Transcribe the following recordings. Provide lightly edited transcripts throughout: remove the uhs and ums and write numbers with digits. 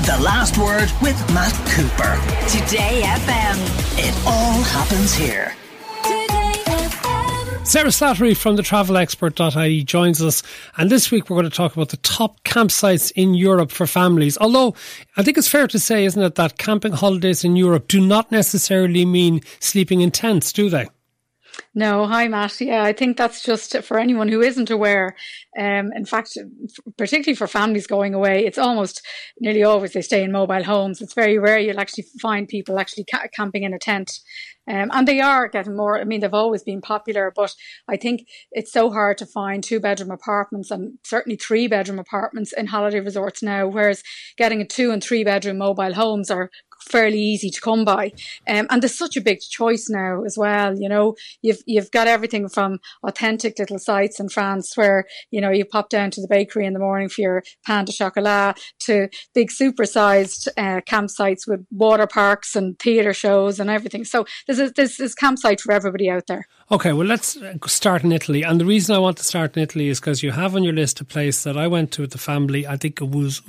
The Last Word with Matt Cooper. Today FM. It all happens here. Sarah Slattery from thetravelexpert.ie joins us, and this week we're going to talk about the top campsites in Europe for families. Although I think it's fair to say, isn't it, that camping holidays in Europe do not necessarily mean sleeping in tents, do they? No, hi Matt. Yeah, I think that's just for anyone who isn't aware. In fact, particularly for families going away, it's almost nearly always they stay in mobile homes. It's very rare you'll actually find people actually camping in a tent. And they are getting more, I mean, they've always been popular, but I think it's so hard to find 2-bedroom apartments and certainly 3-bedroom apartments in holiday resorts now, whereas getting a 2- and 3-bedroom mobile homes are fairly easy to come by. And there's such a big choice now as well. You know, you've got everything from authentic little sites in France where, you know, you pop down to the bakery in the morning for your pain de chocolat to big supersized campsites with water parks and theatre shows and everything. So there's campsite for everybody out there. Okay, well, let's start in Italy. And the reason I want to start in Italy is because you have on your list a place that I went to with the family, I think it was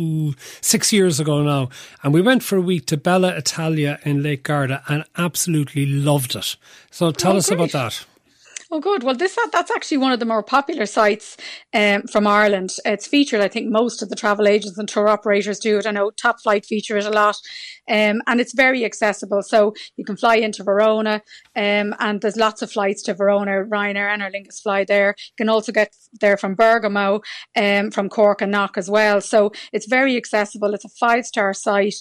6 years ago now. And we went for a week to Bella Italia in Lake Garda and absolutely loved it. So tell us about that. Oh, good. Well, that's actually one of the more popular sites from Ireland. It's featured, I think, most of the travel agents and tour operators do it. I know Top Flight feature it a lot. And it's very accessible. So you can fly into Verona and there's lots of flights to Verona. Ryanair and Aer Lingus fly there. You can also get there from Bergamo, from Cork and Knock as well. So it's very accessible. It's a 5-star site.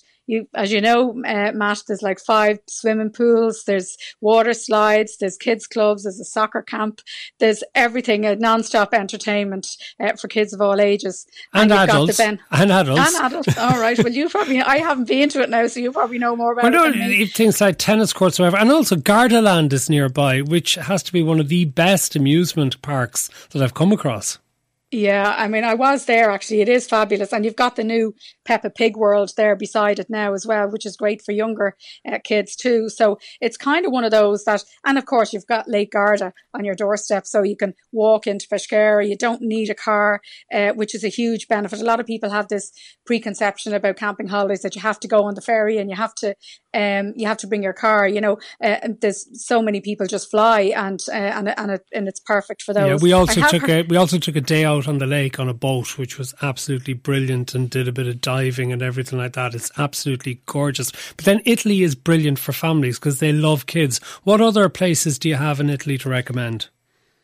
As you know, Matt, there's like 5 swimming pools, there's water slides, there's kids clubs, there's a soccer camp, there's everything, non-stop entertainment for kids of all ages. And adults. All right. Well, I haven't been to it now, so you probably know more about it than me. Things like tennis courts or whatever. And also Gardaland is nearby, which has to be one of the best amusement parks that I've come across. Yeah, I mean, I was there actually. It is fabulous. And you've got the new Peppa Pig World there beside it now as well, which is great for younger kids too. So it's kind of one of those that, and of course, you've got Lake Garda on your doorstep. So you can walk into Peschiera. You don't need a car, which is a huge benefit. A lot of people have this preconception about camping holidays that you have to go on the ferry and you have to bring your car. You know, there's so many people just fly and it's perfect for those. Yeah, we also took a day out on the lake on a boat, which was absolutely brilliant, and did a bit of diving and everything like that. It's absolutely gorgeous. But then Italy is brilliant for families because they love kids. What other places do you have in Italy to recommend?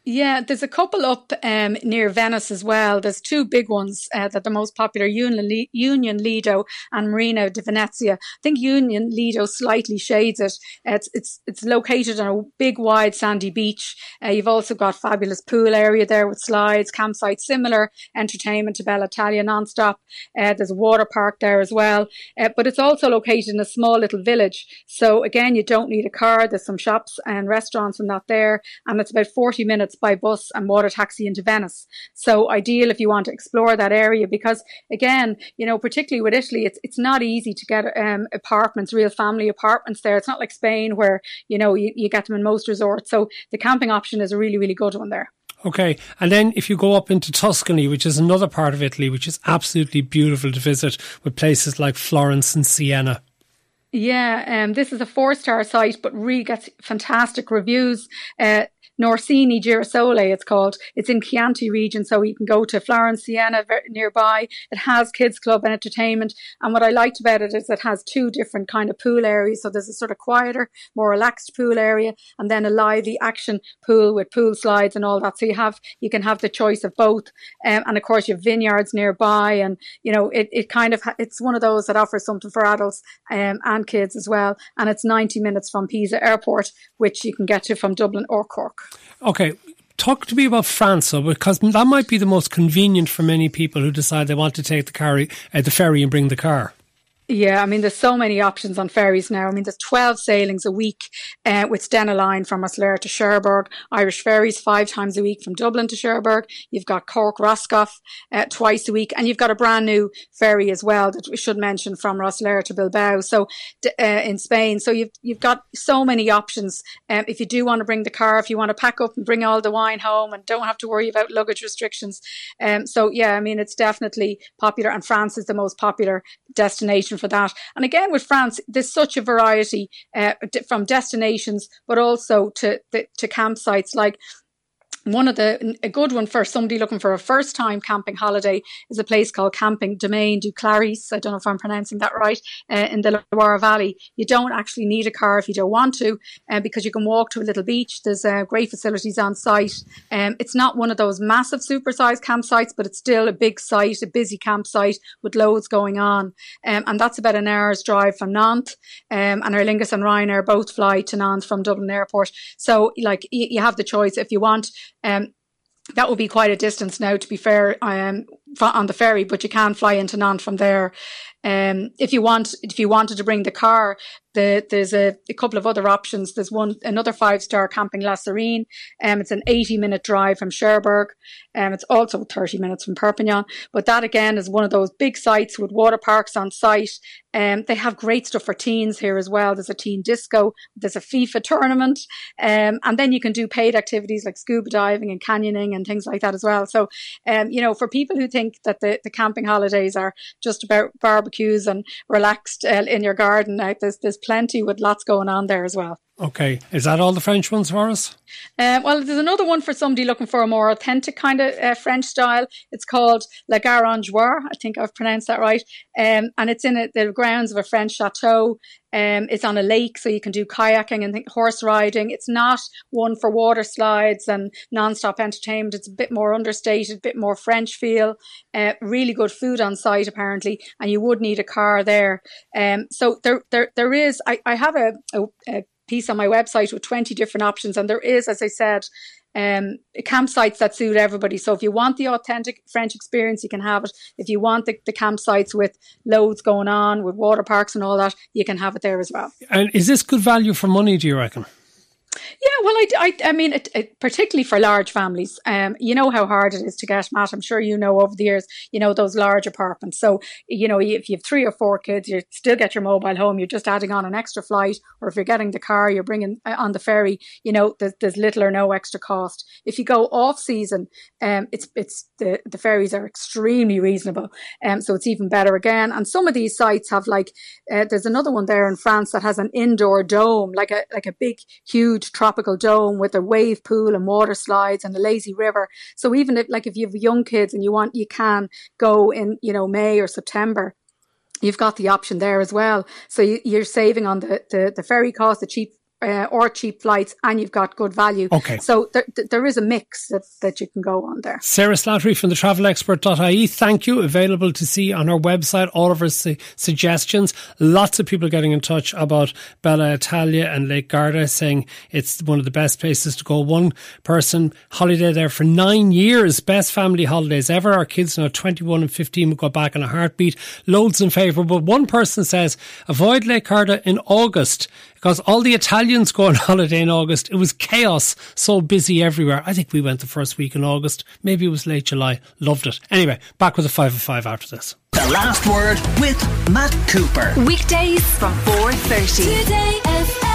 Yeah, there's a couple up near Venice as well. There's 2 big ones that are the most popular, Union Lido and Marina di Venezia. I think Union Lido slightly shades it. It's located on a big, wide, sandy beach. You've also got fabulous pool area there with slides, campsites, similar entertainment to Bella Italia non-stop. There's a water park there as well. But it's also located in a small little village. So again, you don't need a car. There's some shops and restaurants and that there. And it's about 40 minutes by bus and water taxi into Venice. So ideal if you want to explore that area because, again, you know, particularly with Italy, it's not easy to get apartments, real family apartments there. It's not like Spain where, you know, you get them in most resorts. So the camping option is a really, really good one there. Okay, and then if you go up into Tuscany, which is another part of Italy, which is absolutely beautiful to visit with places like Florence and Siena. Yeah, this is a 4-star site, but really gets fantastic reviews. Norsini Girasole, it's called. It's in Chianti region, so you can go to Florence, Siena nearby. It has kids club and entertainment. And what I liked about it is it has 2 different kind of pool areas. So there's a sort of quieter, more relaxed pool area, and then a lively action pool with pool slides and all that. So you can have the choice of both. And of course, you have vineyards nearby, and you know it's one of those that offers something for adults and kids as well. And it's 90 minutes from Pisa Airport, which you can get to from Dublin or Cork. Okay, talk to me about France, though, because that might be the most convenient for many people who decide they want to take the ferry and bring the car. Yeah, I mean, there's so many options on ferries now. I mean, there's 12 sailings a week with Stena Line from Rosler to Cherbourg, Irish Ferries 5 times a week from Dublin to Cherbourg. You've got Cork, Roscoff twice a week. And you've got a brand new ferry as well that we should mention from Rosler to Bilbao, so in Spain. So you've got so many options. If you do want to bring the car, if you want to pack up and bring all the wine home and don't have to worry about luggage restrictions. So, yeah, I mean, it's definitely popular. And France is the most popular destination grateful for that. And again, with France, there's such a variety from destinations, but also to campsites. Like a good one for somebody looking for a first time camping holiday is a place called Camping Domaine du Claris. I don't know if I'm pronouncing that right, in the Loire Valley. You don't actually need a car if you don't want to, because you can walk to a little beach. There's great facilities on site. It's not one of those massive supersized campsites, but it's still a big site, a busy campsite with loads going on. And that's about an hour's drive from Nantes. And Aer Lingus and Ryanair both fly to Nantes from Dublin Airport. So like you have the choice if you want. That would be quite a distance now, to be fair, on the ferry, but you can fly into Nantes from there. If you wanted to bring the car, there's a couple of other options. There's another 5-star Camping La Serene. It's an 80-minute drive from Cherbourg. It's also 30 minutes from Perpignan. But that, again, is one of those big sites with water parks on site. They have great stuff for teens here as well. There's a teen disco. There's a FIFA tournament. And then you can do paid activities like scuba diving and canyoning and things like that as well. So, for people who think that the camping holidays are just about barbecues and relaxed in your garden, there's plenty with lots going on there as well. Okay. Is that all the French ones for us? Well, there's another one for somebody looking for a more authentic kind of French style. It's called La Garangeoire. I think I've pronounced that right. And it's in the grounds of a French chateau. It's on a lake, so you can do kayaking and horse riding. It's not one for water slides and non-stop entertainment. It's a bit more understated, a bit more French feel. Really good food on site, apparently, and you would need a car there. So there is. I have a piece on my website with 20 different options, and there is, as I said, campsites that suit everybody. So if you want the authentic French experience, you can have it. If you want the campsites with loads going on, with water parks and all that, you can have it there as well. And is this good value for money, do you reckon? Yeah, well, I mean, it, particularly for large families, you know how hard it is to get, Matt, I'm sure you know over the years, those large apartments. So, if you have 3 or 4 kids, you still get your mobile home, you're just adding on an extra flight, or if you're getting the car, you're bringing on the ferry, there's little or no extra cost. If you go off season, it's the ferries are extremely reasonable. So it's even better again. And some of these sites have there's another one there in France that has an indoor dome, like a big, huge tropical dome with a wave pool and water slides and a lazy river. So even if you have young kids and you can go in, May or September, you've got the option there as well. So you're saving on the ferry cost, the cheap flights, and you've got good value. Okay. So there is a mix that you can go on there. Sarah Slattery from thetravelexpert.ie, thank you. Available to see on our website, all of her suggestions. Lots of people getting in touch about Bella Italia and Lake Garda, saying it's one of the best places to go. One person, holiday there for 9 years, best family holidays ever. Our kids now 21 and 15 will go back in a heartbeat. Loads in favour. But one person says, avoid Lake Garda in August because all the Italians go on holiday in August. It was chaos, so busy everywhere. I think we went the first week in August. Maybe it was late July. Loved it. Anyway, back with a 5 of 5 after this. The Last Word with Matt Cooper. Weekdays from 4:30. Today FM.